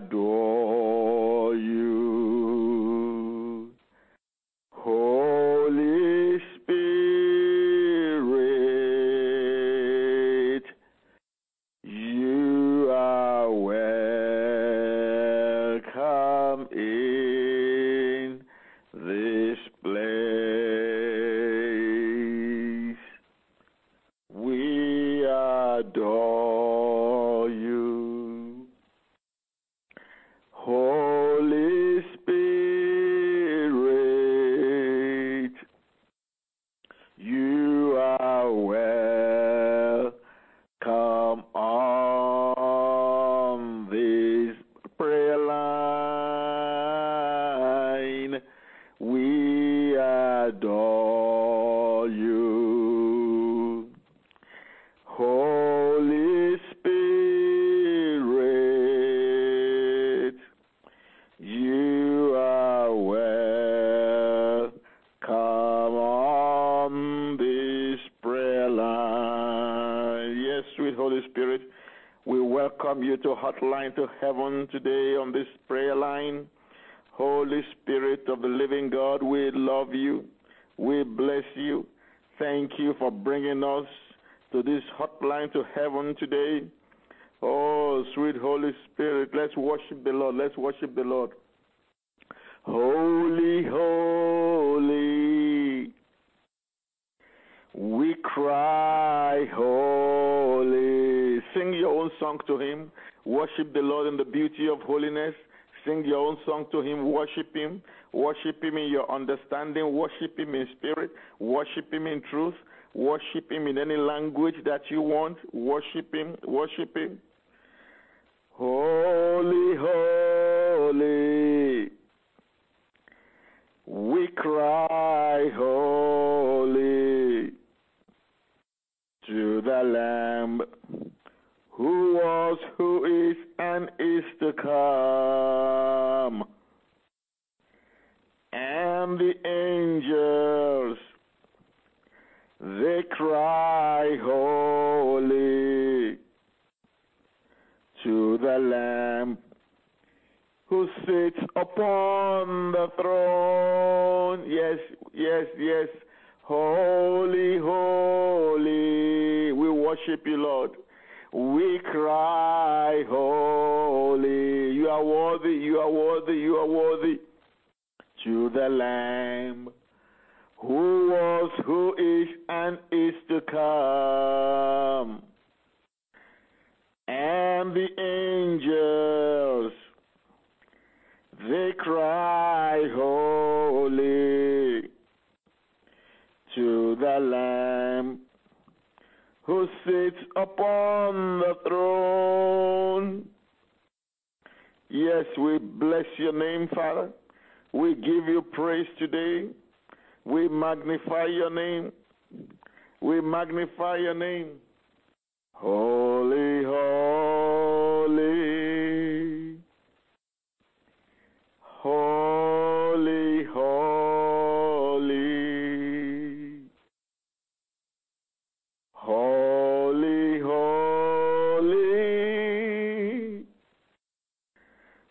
adore you. Holy Spirit, you are welcome in this place. We adore you. Holy Spirit, you are welcome on this prayer line. We adore you. Holy Spirit, you are welcome on this prayer line. Yes, sweet Holy Spirit, we welcome you to Hotline to Heaven today on this prayer line. Holy Spirit of the living God, we love you. We bless you. Thank you for bringing us to this Hotline to Heaven today. Oh, sweet Holy Spirit, let's worship the Lord. Let's worship the Lord. Holy, holy, we cry holy. Sing your own song to him. Worship the Lord in the beauty of holiness. Sing your own song to him. Worship him. Worship him in your understanding. Worship him in spirit. Worship him in truth. Worship him in any language that you want. Worship him. Worship him. Holy, holy, we cry holy to the Lamb who was, who is, and is to come. And the angels, they cry holy to the Lamb who sits upon the throne. Yes, yes, yes. Holy, holy, we worship you, Lord. We cry holy. You are worthy, you are worthy, you are worthy. To the Lamb who was, who is, and is to come. And the angels, they cry holy to the Lamb who sits upon the throne. Yes, we bless your name, Father. We give you praise today. We magnify your name. We magnify your name. Holy, holy, holy, holy, holy, holy,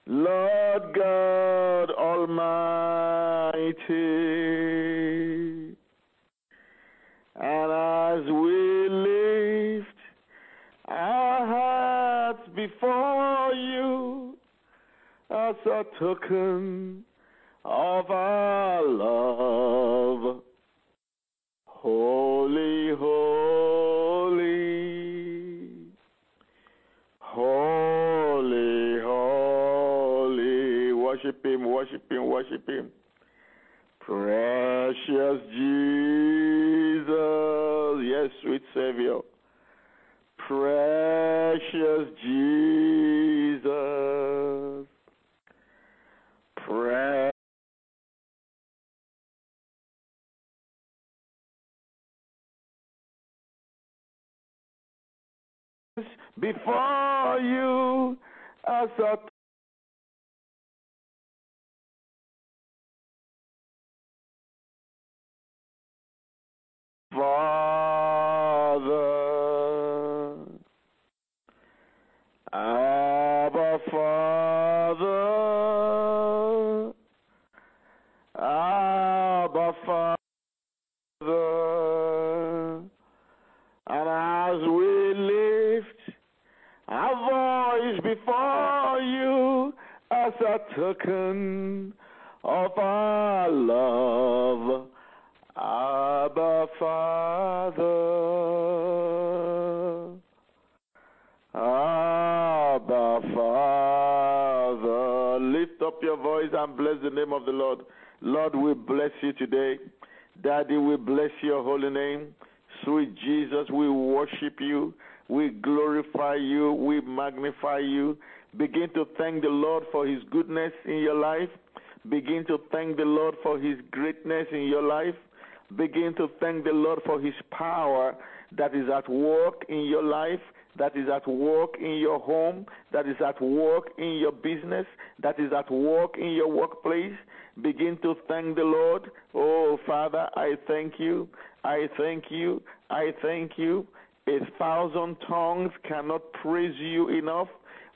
Lord God Almighty. And as we lift our hearts before you as a token of our love, holy, holy, holy, holy, worship him, worship him, worship him. Precious Jesus, yes, sweet Savior. Precious Jesus, precious. Before you, as a Father, Abba Father. Father, Abba Father, and as we lift our voice before you as a token of our love, Abba Father, Abba Father. Lift up your voice and bless the name of the Lord. Lord, we bless you today. Daddy, we bless your holy name. Sweet Jesus, we worship you. We glorify you. We magnify you. Begin to thank the Lord for his goodness in your life. Begin to thank the Lord for his greatness in your life. Begin to thank the Lord for his power that is at work in your life, that is at work in your home, that is at work in your business, that is at work in your workplace. Begin to thank the Lord. Oh, Father, I thank you. I thank you. I thank you. 1,000 tongues cannot praise you enough.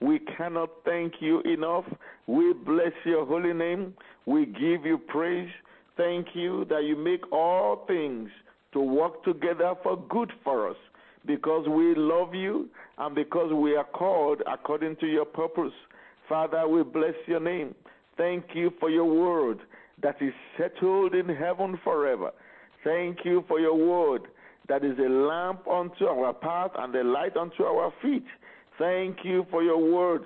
We cannot thank you enough. We bless your holy name. We give you praise. Thank you that you make all things to work together for good for us, because we love you and because we are called according to your purpose. Father, we bless your name. Thank you for your word that is settled in heaven forever. Thank you for your word that is a lamp unto our path and a light unto our feet. Thank you for your word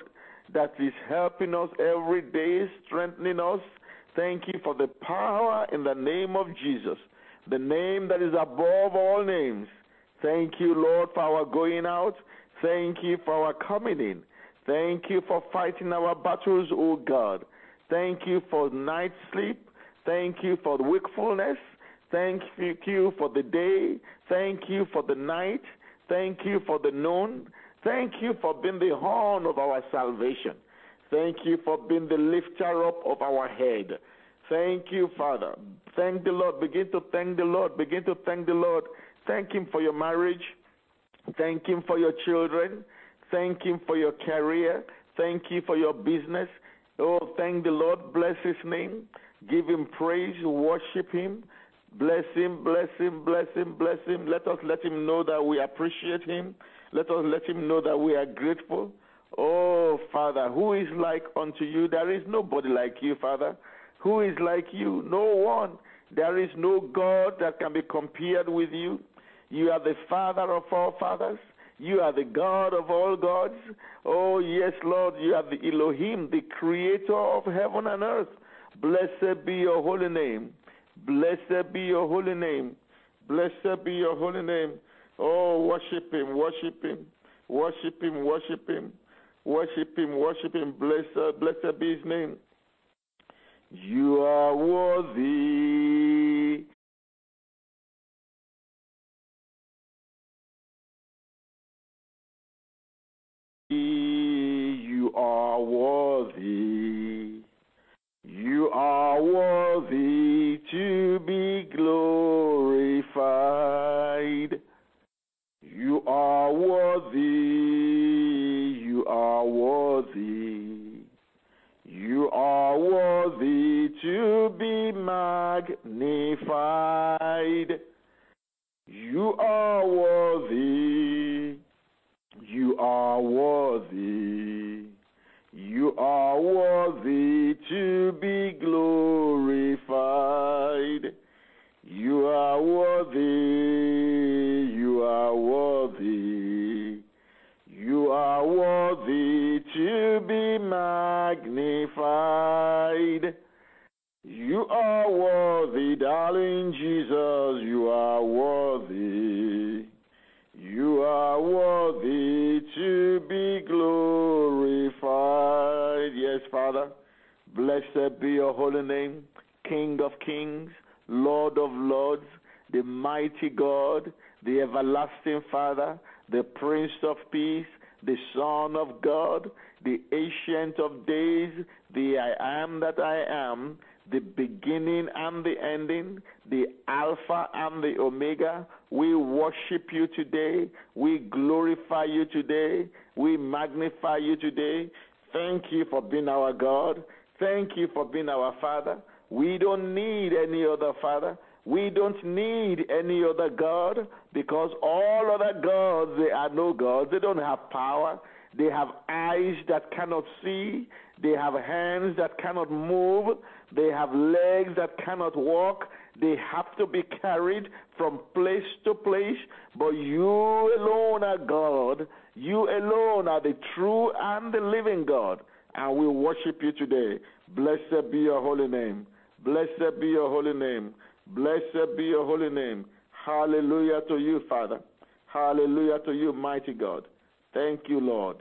that is helping us every day, strengthening us. Thank you for the power in the name of Jesus, the name that is above all names. Thank you, Lord, for our going out. Thank you for our coming in. Thank you for fighting our battles, O God. Thank you for night sleep. Thank you for wakefulness. Thank you for the day. Thank you for the night. Thank you for the noon. Thank you for being the horn of our salvation. Thank you for being the lifter up of our head. Thank you, Father. Thank the Lord. Begin to thank the Lord. Begin to thank the Lord. Thank him for your marriage. Thank him for your children. Thank him for your career. Thank you for your business. Oh, thank the Lord. Bless his name. Give him praise. Worship him. Bless him, bless him, bless him, bless him. Let us let him know that we appreciate him. Let us let him know that we are grateful. Oh, Father, who is like unto you? There is nobody like you, Father. Who is like you? No one. There is no God that can be compared with you. You are the Father of all fathers. You are the God of all gods. Oh, yes, Lord, you are the Elohim, the creator of heaven and earth. Blessed be your holy name. Blessed be your holy name. Blessed be your holy name. Oh, worship him, worship him, worship him, worship him, worship him, worship him. Blessed be his name. You are worthy. You are worthy. You are worthy to be glorified. You are worthy. You are worthy. You are worthy to be magnified. You are worthy. You are worthy. You are worthy to be glorified. You are worthy. You are worthy. You are worthy to be magnified. You are worthy, darling Jesus. You are worthy. You are worthy to be glorified. Yes, Father. Blessed be your holy name, King of kings, Lord of lords, the mighty God, the everlasting Father, the Prince of Peace, the Son of God, the Ancient of Days, the I am that I am, the beginning and the ending, the Alpha and the Omega. We worship you today. We glorify you today. We magnify you today. Thank you for being our God. Thank you for being our Father. We don't need any other Father. We don't need any other God, because all other gods, they are no gods. They don't have power. They have eyes that cannot see. They have hands that cannot move. They have legs that cannot walk. They have to be carried from place to place. But you alone are God. You alone are the true and the living God. And we worship you today. Blessed be your holy name. Blessed be your holy name. Blessed be your holy name. Hallelujah to you, Father. Hallelujah to you, mighty God. Thank you, Lord.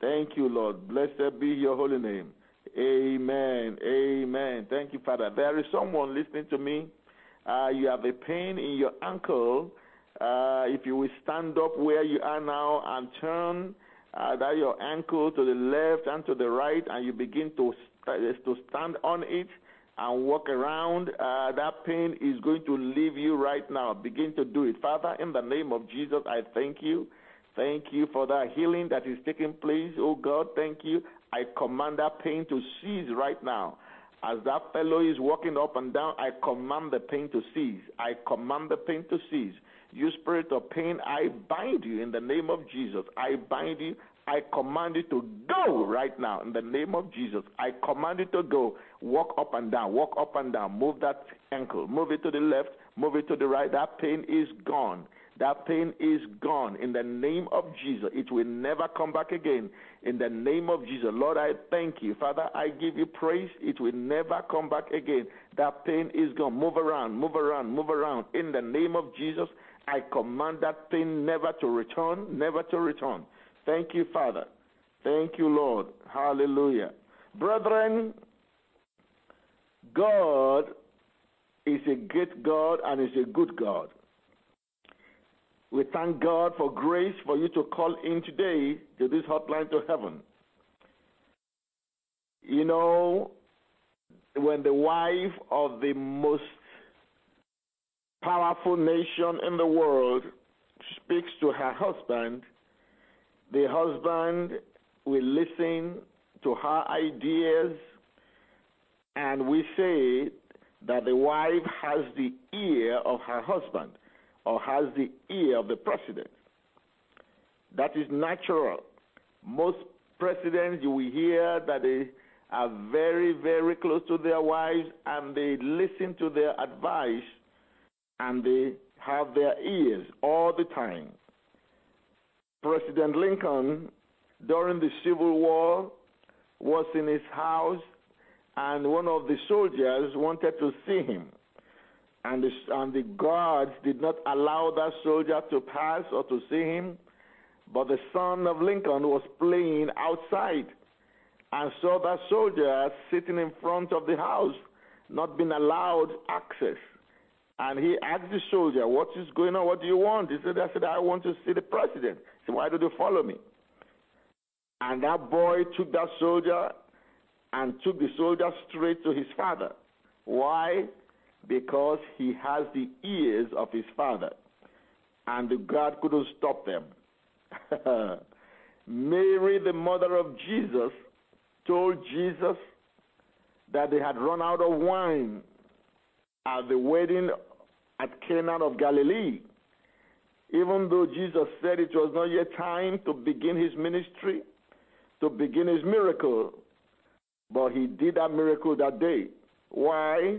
Thank you, Lord. Blessed be your holy name. Amen. Amen. Thank you, Father. There is someone listening to me. You have a pain in your ankle. If you will stand up where you are now and turn that your ankle to the left and to the right, and you begin to stand on it and walk around, that pain is going to leave you right now. Begin to do it. Father, in the name of Jesus, I thank you. Thank you for that healing that is taking place. Oh, God, thank you. I command that pain to cease right now. As that fellow is walking up and down, I command the pain to cease. I command the pain to cease. You spirit of pain, I bind you in the name of Jesus. I bind you. I command you to go right now in the name of Jesus. I command you to go. Walk up and down. Walk up and down. Move that ankle. Move it to the left. Move it to the right. That pain is gone. That pain is gone in the name of Jesus. It will never come back again in the name of Jesus. Lord, I thank you. Father, I give you praise. It will never come back again. That pain is gone. Move around, move around, move around. In the name of Jesus, I command that pain never to return, never to return. Thank you, Father. Thank you, Lord. Hallelujah. Brethren, God is a great God and is a good God. We thank God for grace for you to call in today to this hotline to heaven. You know, when the wife of the most powerful nation in the world speaks to her husband, the husband will listen to her ideas, and we say that the wife has the ear of her husband, or has the ear of the president. That is natural. Most presidents, you will hear that they are very, very close to their wives, and they listen to their advice, and they have their ears all the time. President Lincoln, during the Civil War, was in his house, and one of the soldiers wanted to see him. And the guards did not allow that soldier to pass or to see him. But the son of Lincoln was playing outside and saw that soldier sitting in front of the house, not being allowed access. And he asked the soldier, "What is going on? What do you want?" He said, "I want to see the president." He said, "Why did you follow me?" And that boy took that soldier and took the soldier straight to his father. Why? Because he has the ears of his father, and the guard couldn't stop them. Mary, the mother of Jesus, told Jesus that they had run out of wine at the wedding at Cana of Galilee. Even though Jesus said it was not yet time to begin his ministry, to begin his miracle, but he did that miracle that day. Why?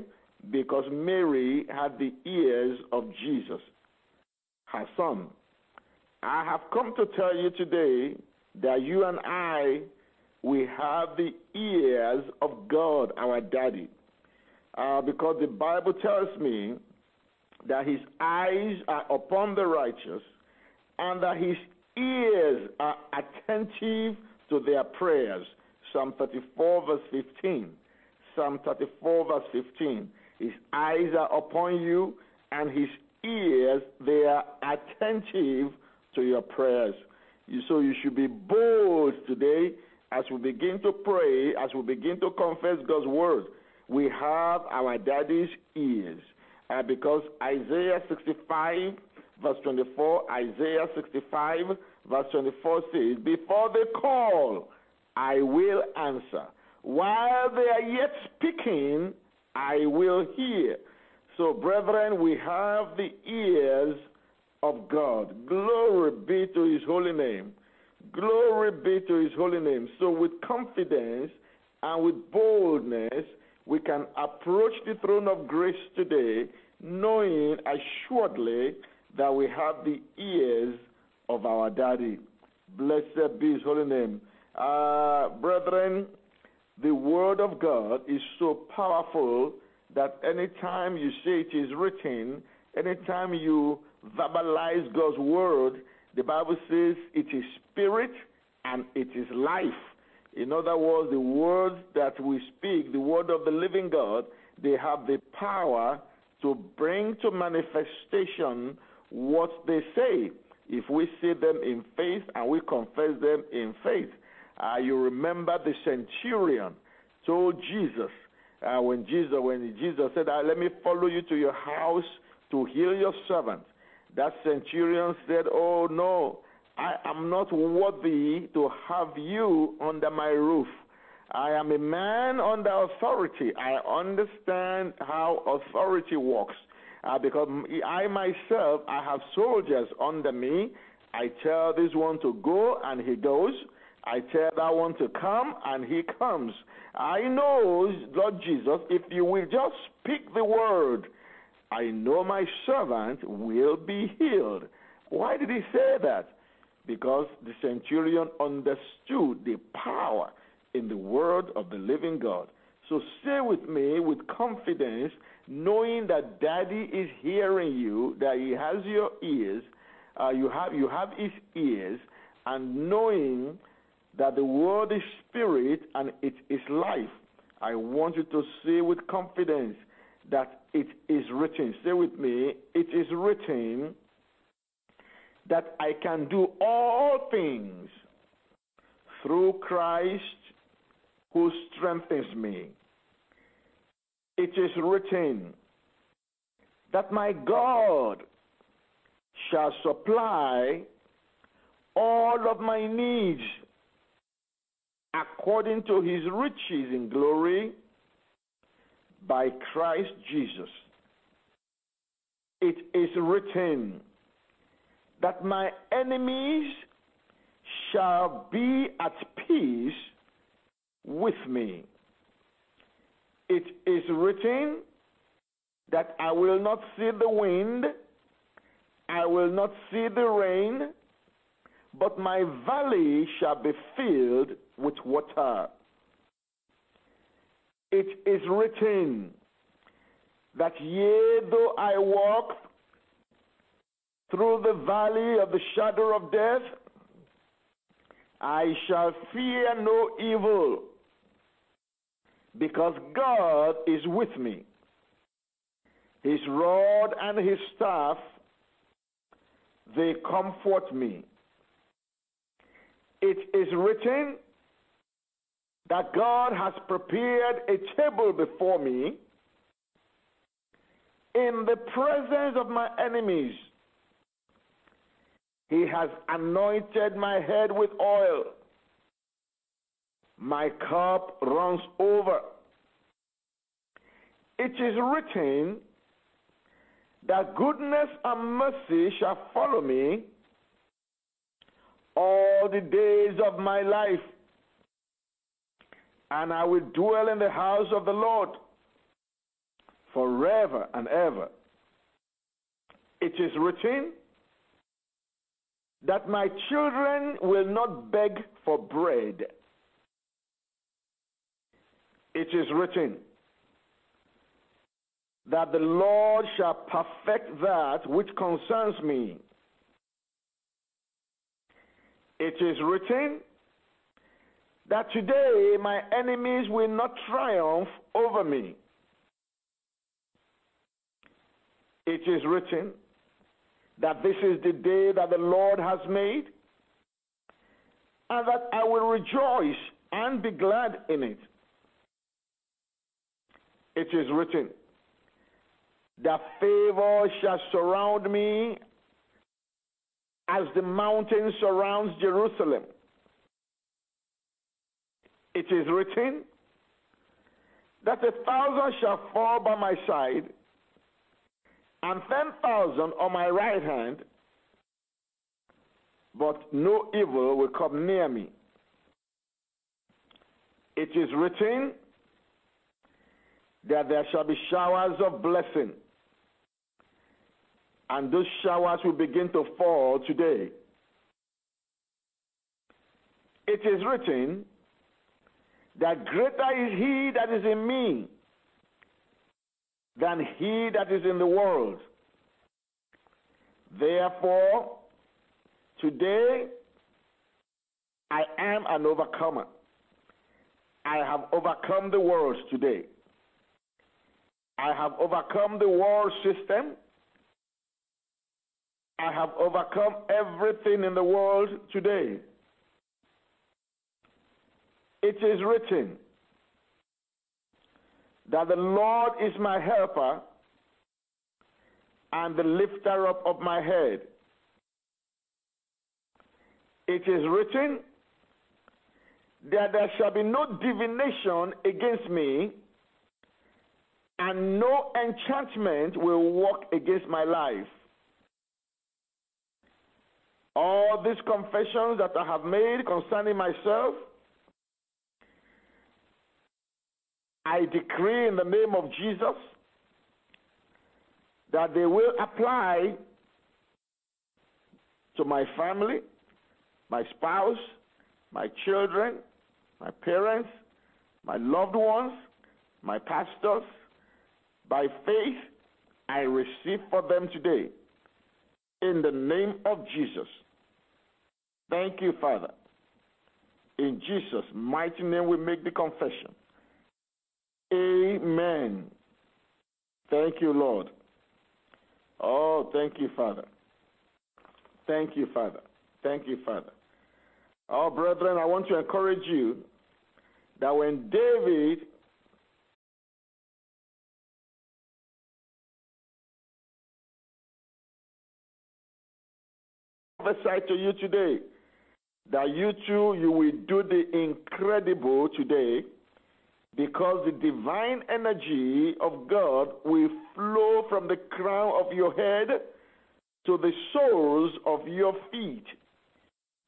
Because Mary had the ears of Jesus, her son. I have come to tell you today that you and I, we have the ears of God, our daddy. Because the Bible tells me that his eyes are upon the righteous and that his ears are attentive to their prayers. Psalm 34, verse 15. Psalm 34, verse 15. His eyes are upon you, and his ears, they are attentive to your prayers. So you should be bold today as we begin to pray, as we begin to confess God's word. We have our daddy's ears. Because Isaiah 65, verse 24, Isaiah 65, verse 24 says, "Before they call, I will answer. While they are yet speaking, I will hear. So, brethren, we have the ears of God. Glory be to his holy name. Glory be to his holy name. So with confidence and with boldness, we can approach the throne of grace today, knowing assuredly that we have the ears of our daddy. Blessed be his holy name. Brethren, the word of God is so powerful that anytime you say it is written, anytime you verbalize God's word, the Bible says it is spirit and it is life. In other words, the words that we speak, the word of the living God, they have the power to bring to manifestation what they say, if we say them in faith and we confess them in faith. You remember the centurion told Jesus, when Jesus said, let me follow you to your house to heal your servant. That centurion said, oh, no, I am not worthy to have you under my roof. I am a man under authority. I understand how authority works. Because I myself, I have soldiers under me. I tell this one to go, and he goes. I tell that one to come, and he comes. I know, Lord Jesus, if you will just speak the word, I know my servant will be healed. Why did he say that? Because the centurion understood the power in the word of the living God. So say with me with confidence, knowing that daddy is hearing you, that he has your ears, you have his ears, and knowing that the word is spirit and it is life. I want you to say with confidence that it is written. Say with me, it is written that I can do all things through Christ who strengthens me. It is written that my God shall supply all of my needs according to his riches in glory by Christ Jesus. It is written that my enemies shall be at peace with me. It is written that I will not see the wind, I will not see the rain, but my valley shall be filled with water. It is written that yea, though I walk through the valley of the shadow of death, I shall fear no evil, because God is with me. His rod and his staff, they comfort me. It is written that God has prepared a table before me in the presence of my enemies. He has anointed my head with oil. My cup runs over. It is written that goodness and mercy shall follow me all the days of my life, and I will dwell in the house of the Lord forever and ever. It is written that my children will not beg for bread. It is written that the Lord shall perfect that which concerns me. It is written that today my enemies will not triumph over me. It is written that this is the day that the Lord has made, and that I will rejoice and be glad in it. It is written that favor shall surround me as the mountain surrounds Jerusalem. It is written that 1,000 shall fall by my side, and 10,000 on my right hand, but no evil will come near me. It is written that there shall be showers of blessing, and those showers will begin to fall today. It is written that greater is he that is in me than he that is in the world. Therefore, today I am an overcomer. I have overcome the world today. I have overcome the world system. I have overcome everything in the world today. It is written that the Lord is my helper and the lifter up of my head. It is written that there shall be no divination against me, and no enchantment will work against my life. All these confessions that I have made concerning myself, I decree in the name of Jesus that they will apply to my family, my spouse, my children, my parents, my loved ones, my pastors. By faith, I receive for them today, in the name of Jesus. Thank you, Father. In Jesus' mighty name, we make the confession. Amen. Thank you, Lord. Oh, thank you, Father. Thank you, Father. Thank you, Father. Oh, brethren, I want to encourage you that when David prophesied to you today, that you too, you will do the incredible today, because the divine energy of God will flow from the crown of your head to the soles of your feet.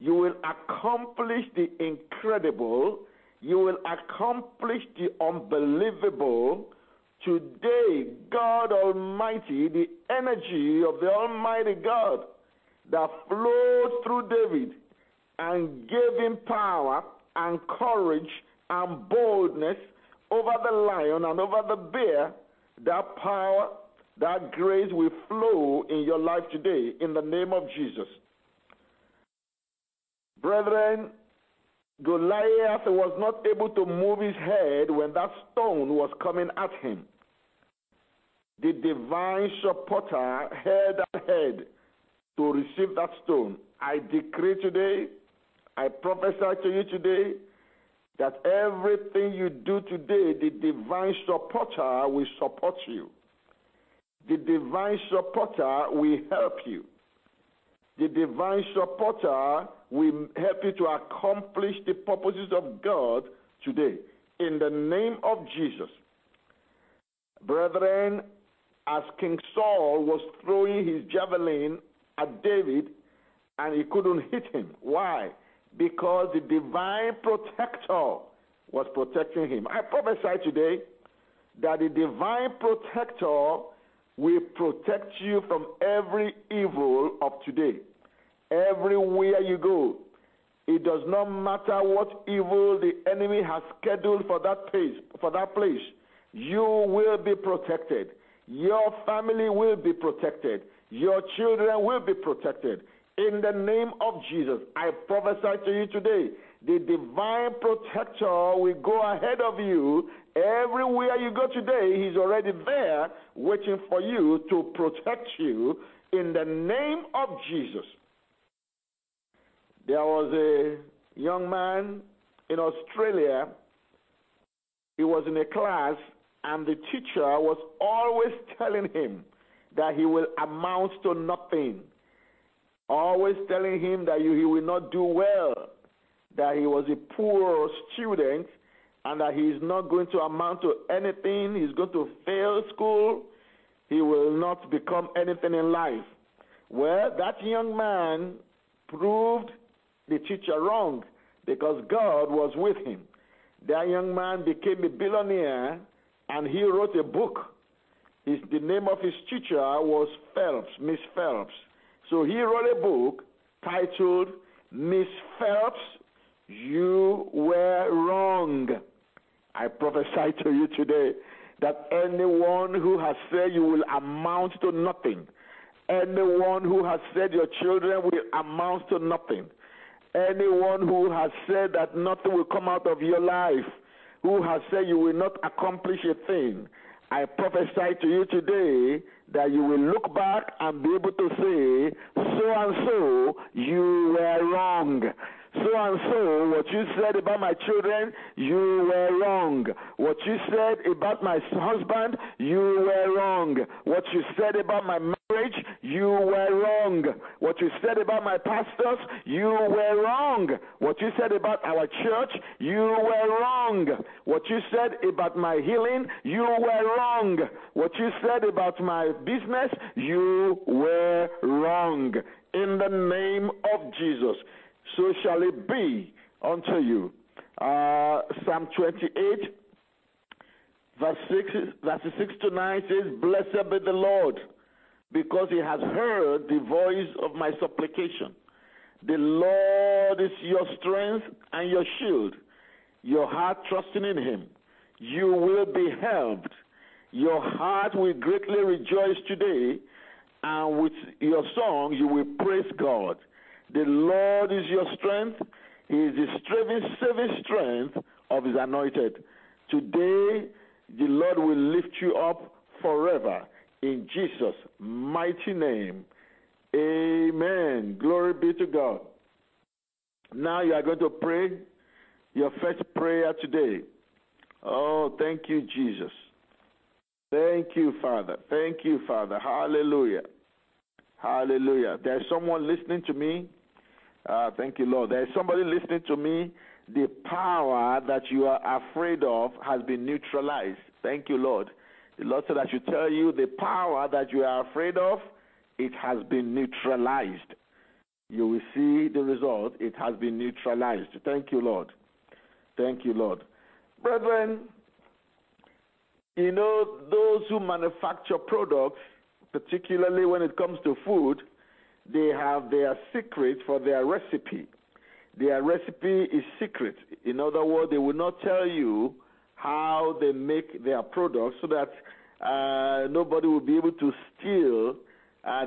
You will accomplish the incredible. You will accomplish the unbelievable. Today, God Almighty, the energy of the Almighty God that flowed through David and gave him power and courage and boldness over the lion and over the bear, that power, that grace will flow in your life today in the name of Jesus. Brethren, Goliath was not able to move his head when that stone was coming at him. The divine supporter held that head to receive that stone. I decree today, I prophesy to you today, that everything you do today, the divine supporter will support you. The divine supporter will help you. The divine supporter will help you to accomplish the purposes of God today, in the name of Jesus. Brethren, as King Saul was throwing his javelin at David, and he couldn't hit him. Why? Because the divine protector was protecting him. I prophesy today that the divine protector will protect you from every evil of today. Everywhere you go, it does not matter what evil the enemy has scheduled for that place, you will be protected. Your family will be protected. Your children will be protected. In the name of Jesus, I prophesy to you today, the divine protector will go ahead of you. Everywhere you go today, he's already there waiting for you to protect you in the name of Jesus. There was a young man in Australia. He was in a class, and the teacher was always telling him that he will amount to nothing. Always telling him that he will not do well, that he was a poor student, and that he is not going to amount to anything, he's going to fail school, he will not become anything in life. Well, that young man proved the teacher wrong because God was with him. That young man became a billionaire, and he wrote a book. The name of his teacher was Phelps, Miss Phelps. So he wrote a book titled, Miss Phelps, You Were Wrong. I prophesy to you today that anyone who has said you will amount to nothing, anyone who has said your children will amount to nothing, anyone who has said that nothing will come out of your life, who has said you will not accomplish a thing, I prophesy to you today that you will look back and be able to say, so-and-so, you were wrong. So-and-so, what you said about my children, you were wrong. What you said about my husband, you were wrong. What you said about my marriage, you were wrong. What you said about my pastors, you were wrong. What you said about our church, you were wrong. What you said about my healing, you were wrong. What you said about my business, you were wrong. In the name of Jesus. So shall it be unto you. Psalm 28, verses 6 to 9 says, Blessed be the Lord, because he has heard the voice of my supplication. The Lord is your strength and your shield, your heart trusting in him. You will be helped. Your heart will greatly rejoice today, and with your song you will praise God. The Lord is your strength. He is the saving strength of his anointed. Today, the Lord will lift you up forever. In Jesus' mighty name, amen. Glory be to God. Now you are going to pray your first prayer today. Oh, thank you, Jesus. Thank you, Father. Thank you, Father. Hallelujah. Hallelujah. There's someone listening to me. Thank you, Lord. There's somebody listening to me. The power that you are afraid of has been neutralized. Thank you, Lord. The Lord said I should tell you the power that you are afraid of, it has been neutralized. You will see the result. It has been neutralized. Thank you, Lord. Thank you, Lord. Brethren, you know, those who manufacture products, particularly when it comes to food, they have their secret for their recipe. Their recipe is secret. In other words, they will not tell you how they make their products so that nobody will be able to steal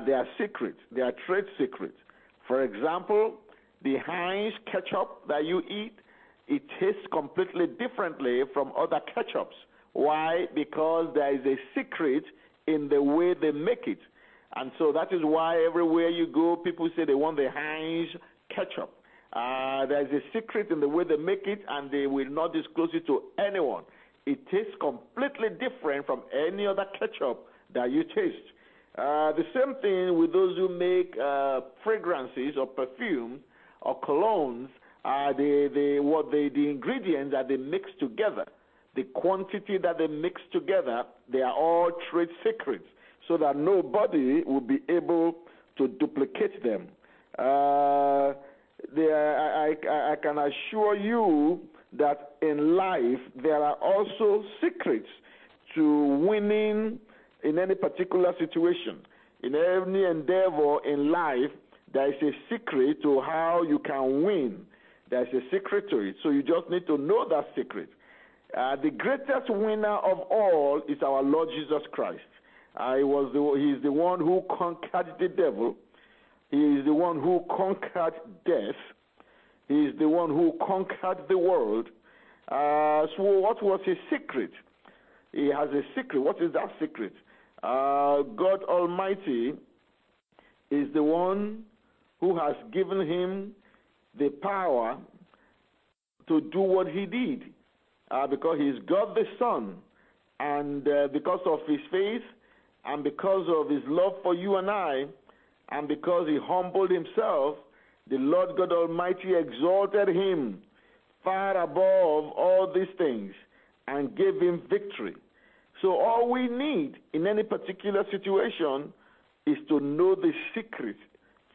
their secret, their trade secret. For example, the Heinz ketchup that you eat, it tastes completely differently from other ketchups. Why? Because there is a secret in the way they make it. And so that is why everywhere you go, people say they want the Heinz ketchup. There is a secret in the way they make it, and they will not disclose it to anyone. It tastes completely different from any other ketchup that you taste. The same thing with those who make fragrances or perfume or colognes. The ingredients that they mix together, the quantity that they mix together, they are all trade secrets, so that nobody will be able to duplicate them. I can assure you that in life there are also secrets to winning in any particular situation. In any endeavor in life, there is a secret to how you can win. There is a secret to it, so you just need to know that secret. The greatest winner of all is our Lord Jesus Christ. He is the one who conquered the devil. He is the one who conquered death. He is the one who conquered the world. So what was his secret? He has a secret. What is that secret? God Almighty is the one who has given him the power to do what he did. Because he's God the Son, and because of his faith, and because of his love for you and I, and because he humbled himself, the Lord God Almighty exalted him far above all these things, and gave him victory. So all we need in any particular situation is to know the secret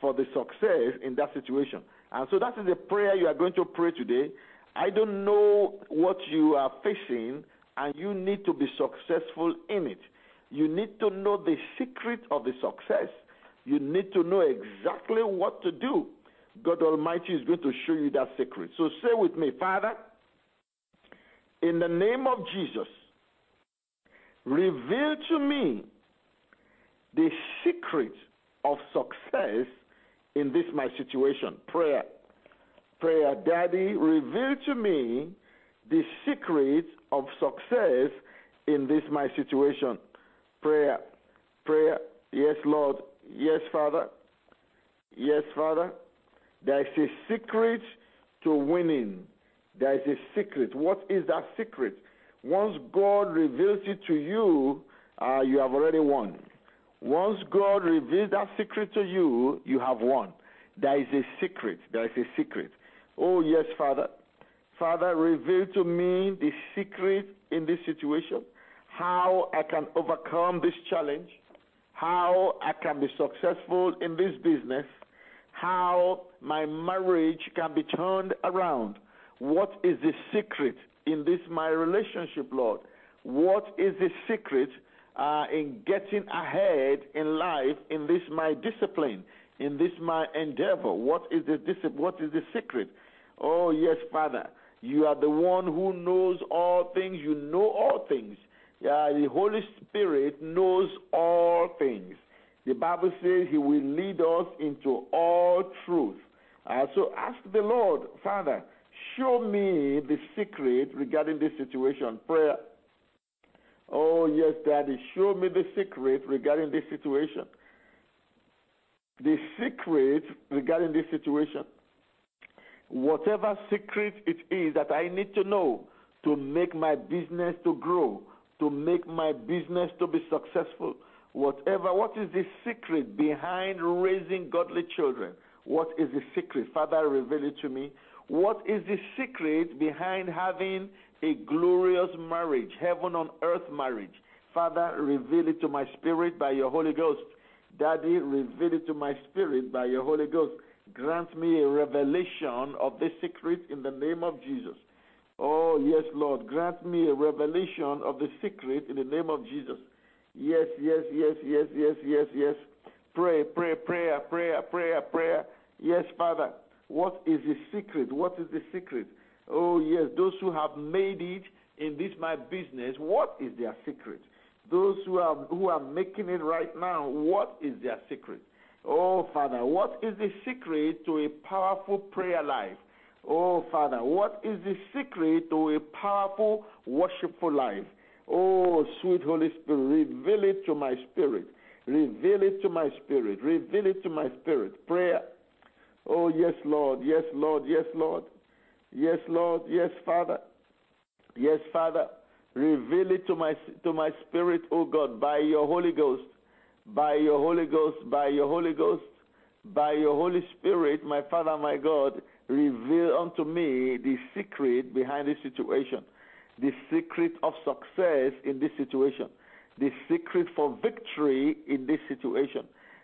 for the success in that situation. And so that is the prayer you are going to pray today. I don't know what you are facing, and you need to be successful in it. You need to know the secret of the success. You need to know exactly what to do. God Almighty is going to show you that secret. So say with me, Father, in the name of Jesus, reveal to me the secret of success in this my situation. Prayer, Daddy, reveal to me the secret of success in this my situation. Prayer, yes, Lord, yes, Father. There is a secret to winning. There is a secret. What is that secret? Once God reveals it to you, you have already won. Once God reveals that secret to you, you have won. There is a secret. Oh, yes, Father. Father, reveal to me the secret in this situation, how I can overcome this challenge, how I can be successful in this business, how my marriage can be turned around. What is the secret in this my relationship, Lord? What is the secret in getting ahead in life, in this my discipline, in this my endeavor? What is the secret? Oh, yes, Father. You are the one who knows all things. You know all things. The Holy Spirit knows all things. The Bible says he will lead us into all truth. So ask the Lord, Father, show me the secret regarding this situation. Prayer. Oh, yes, Daddy, show me the secret regarding this situation. The secret regarding this situation. Whatever secret it is that I need to know to make my business to grow, to make my business to be successful, whatever, what is the secret behind raising godly children? What is the secret? Father, reveal it to me. What is the secret behind having a glorious marriage, heaven on earth marriage? Father, reveal it to my spirit by your Holy Ghost. Daddy, reveal it to my spirit by your Holy Ghost. Grant me a revelation of the secret in the name of Jesus. Oh, yes, Lord, grant me a revelation of the secret in the name of Jesus. Yes. Prayer. Yes, Father. What is the secret? Oh, yes, those who have made it in this my business, what is their secret? Those who are making it right now, what is their secret? Oh, Father, what is the secret to a powerful prayer life? Oh, Father, what is the secret to a powerful, worshipful life? Oh, sweet Holy Spirit, reveal it to my spirit. Prayer. Oh, yes, Lord. Yes, Father. Reveal it to my spirit, oh God, by your Holy Ghost. By your Holy Spirit, my Father, my God, reveal unto me the secret behind this situation, the secret of success in this situation, the secret for victory in this situation.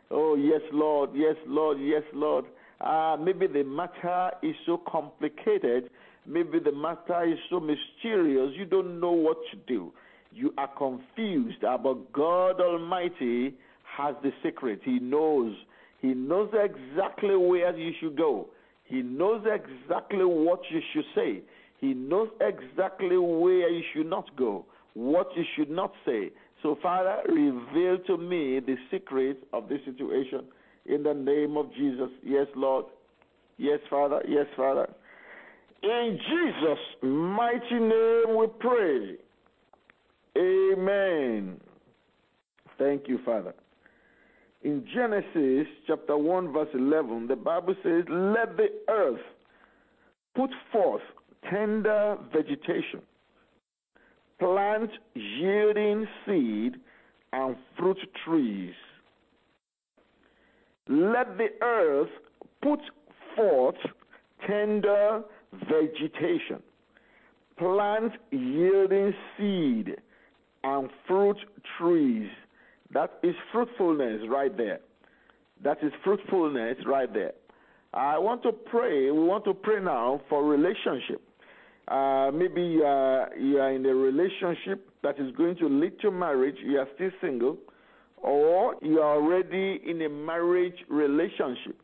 Oh, yes, Lord. Maybe the matter is so complicated. Maybe the matter is so mysterious. You don't know what to do. You are confused, but God Almighty has the secret. He knows. He knows exactly where you should go. He knows exactly what you should say. He knows exactly where you should not go, what you should not say. So, Father, reveal to me the secret of this situation in the name of Jesus. Yes, Lord. Yes, Father. In Jesus' mighty name we pray. Amen. Thank you, Father. In Genesis chapter 1, verse 11, the Bible says, let the earth put forth tender vegetation, plant yielding seed, and fruit trees. Let the earth put forth tender vegetation, plants yielding seed, and fruit trees. That is fruitfulness right there. That is fruitfulness right there. I want to pray. We want to pray now for relationship. Maybe you are in a relationship that is going to lead to marriage. You are still single, or you are already in a marriage relationship,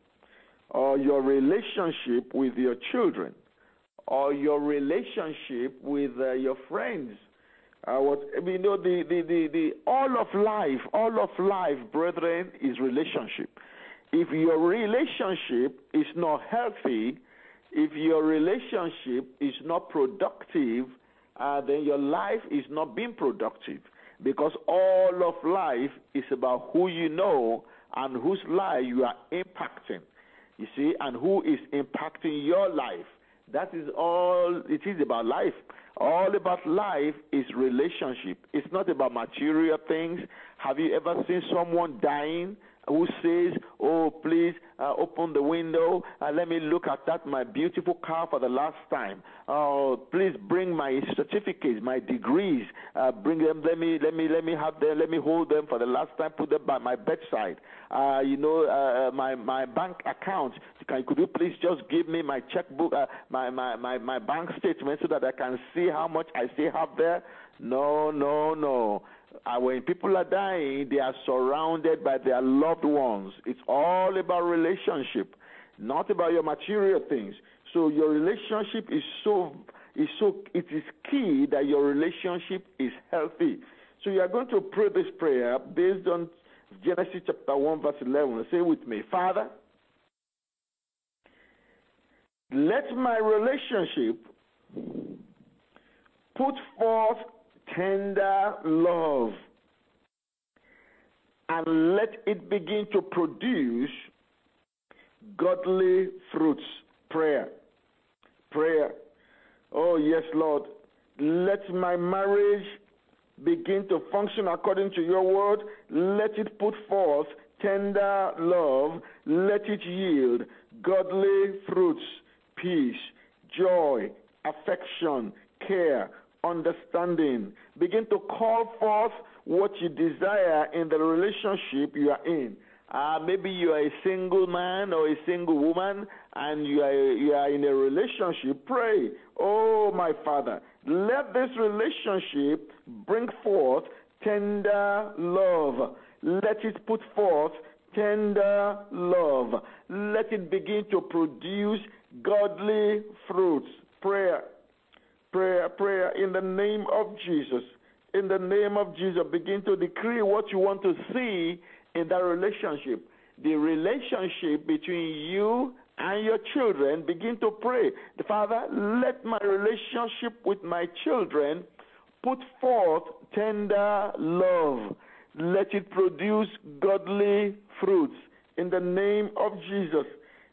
or your relationship with your children, or your relationship with your friends. All of life, brethren, is relationship. If your relationship is not healthy, if your relationship is not productive, then your life is not being productive, because all of life is about who you know and whose life you are impacting, you see, and who is impacting your life. That is all it is about life. All about life is relationship. It's not about material things. Have you ever seen someone dying who says, oh, please open the window and let me look at that, my beautiful car for the last time. Oh, please bring my certificates, my degrees. Bring them. Let me have them. Let me hold them for the last time. Put them by my bedside. My bank account. Could you please just give me my checkbook, my bank statement, so that I can see how much I still have there? No. When people are dying, they are surrounded by their loved ones. It's all about relationship, not about your material things. So your relationship is key that your relationship is healthy. So you are going to pray this prayer based on Genesis chapter 1, verse 11. Say with me, Father, let my relationship put forth tender love, and let it begin to produce godly fruits. Prayer. Oh, yes, Lord. Let my marriage begin to function according to your word. Let it put forth tender love. Let it yield godly fruits, peace, joy, affection, care, understanding. Begin to call forth what you desire in the relationship you are in. Maybe you are a single man or a single woman, and you are in a relationship. Pray, oh my Father, let this relationship bring forth tender love. Let it put forth tender love. Let it begin to produce godly fruits. Prayer, in the name of Jesus. In the name of Jesus, begin to decree what you want to see in that relationship. The relationship between you and your children, begin to pray. Father, let my relationship with my children put forth tender love. Let it produce godly fruits. In the name of Jesus,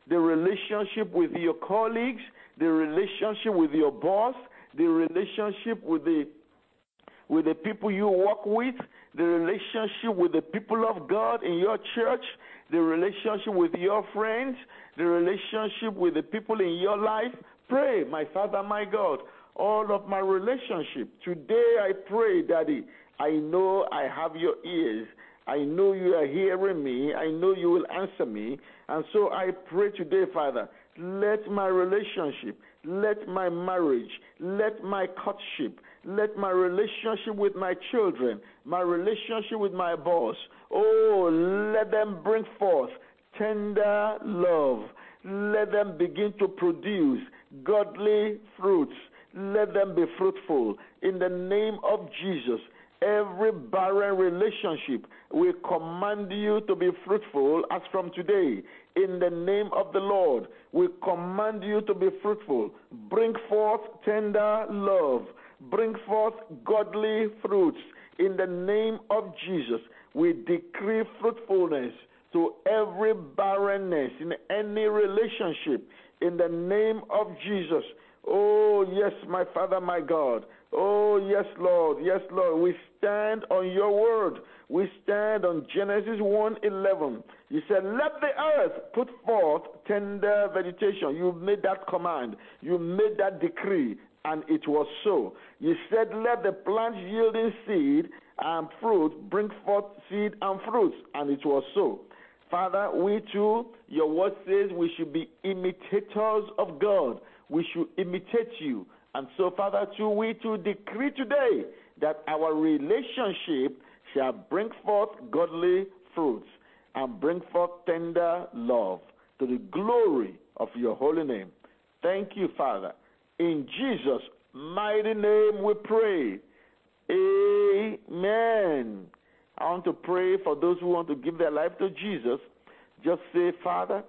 the relationship with your colleagues, the relationship with your boss, the relationship with the people you work with, the relationship with the people of God in your church, the relationship with your friends, the relationship with the people in your life. Pray, my Father, my God, all of my relationship. Today I pray, Daddy, I know I have your ears. I know you are hearing me. I know you will answer me. And so I pray today, Father, let my relationship, let my marriage, let my courtship, let my relationship with my children, my relationship with my boss, oh, let them bring forth tender love. Let them begin to produce godly fruits. Let them be fruitful. In the name of Jesus, every barren relationship, we command you to be fruitful as from today. In the name of the Lord, we command you to be fruitful. Bring forth tender love. Bring forth godly fruits. In the name of Jesus, we decree fruitfulness to every barrenness in any relationship. In the name of Jesus, oh yes, my Father, my God, Oh, yes, Lord. Yes, Lord. We stand on your word. We stand on Genesis 1:11. You said, let the earth put forth tender vegetation. You made that command. You made that decree, and it was so. You said, let the plants yielding seed and fruit bring forth seed and fruits, and it was so. Father, we too, your word says we should be imitators of God. We should imitate you. And so, Father, too, we too decree today that our relationship shall bring forth godly fruits and bring forth tender love to the glory of your holy name. Thank you, Father. In Jesus' mighty name we pray. Amen. I want to pray for those who want to give their life to Jesus. Just say, Father,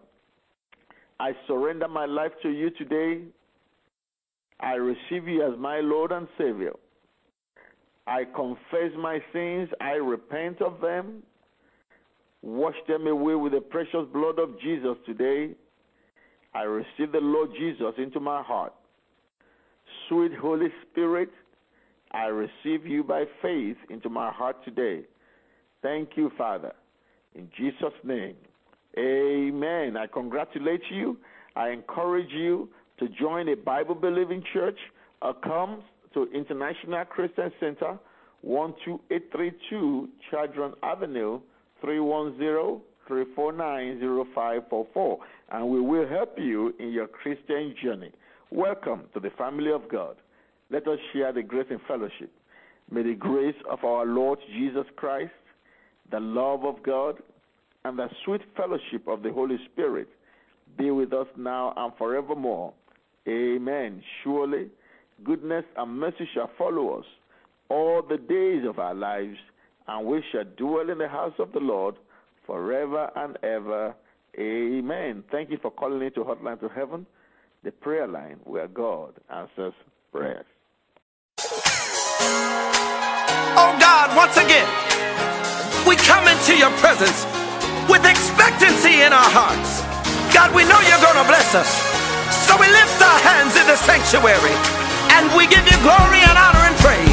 I surrender my life to you today. I receive you as my Lord and Savior. I confess my sins. I repent of them. Wash them away with the precious blood of Jesus today. I receive the Lord Jesus into my heart. Sweet Holy Spirit, I receive you by faith into my heart today. Thank you, Father. In Jesus' name, amen. I congratulate you. I encourage you to join a Bible-believing church or come to International Christian Center, 12832 Chadron Avenue, 310-349-0544, and we will help you in your Christian journey. Welcome to the family of God. Let us share the grace and fellowship. May the grace of our Lord Jesus Christ, the love of God, and the sweet fellowship of the Holy Spirit be with us now and forevermore. Amen. Surely, goodness and mercy shall follow us all the days of our lives, and we shall dwell in the house of the Lord forever and ever. Amen. Thank you for calling into Hotline to Heaven, the prayer line where God answers prayers. Oh God, once again, we come into your presence with expectancy in our hearts. God, we know you're going to bless us, so we lift our hands in the sanctuary, and we give you glory and honor and praise.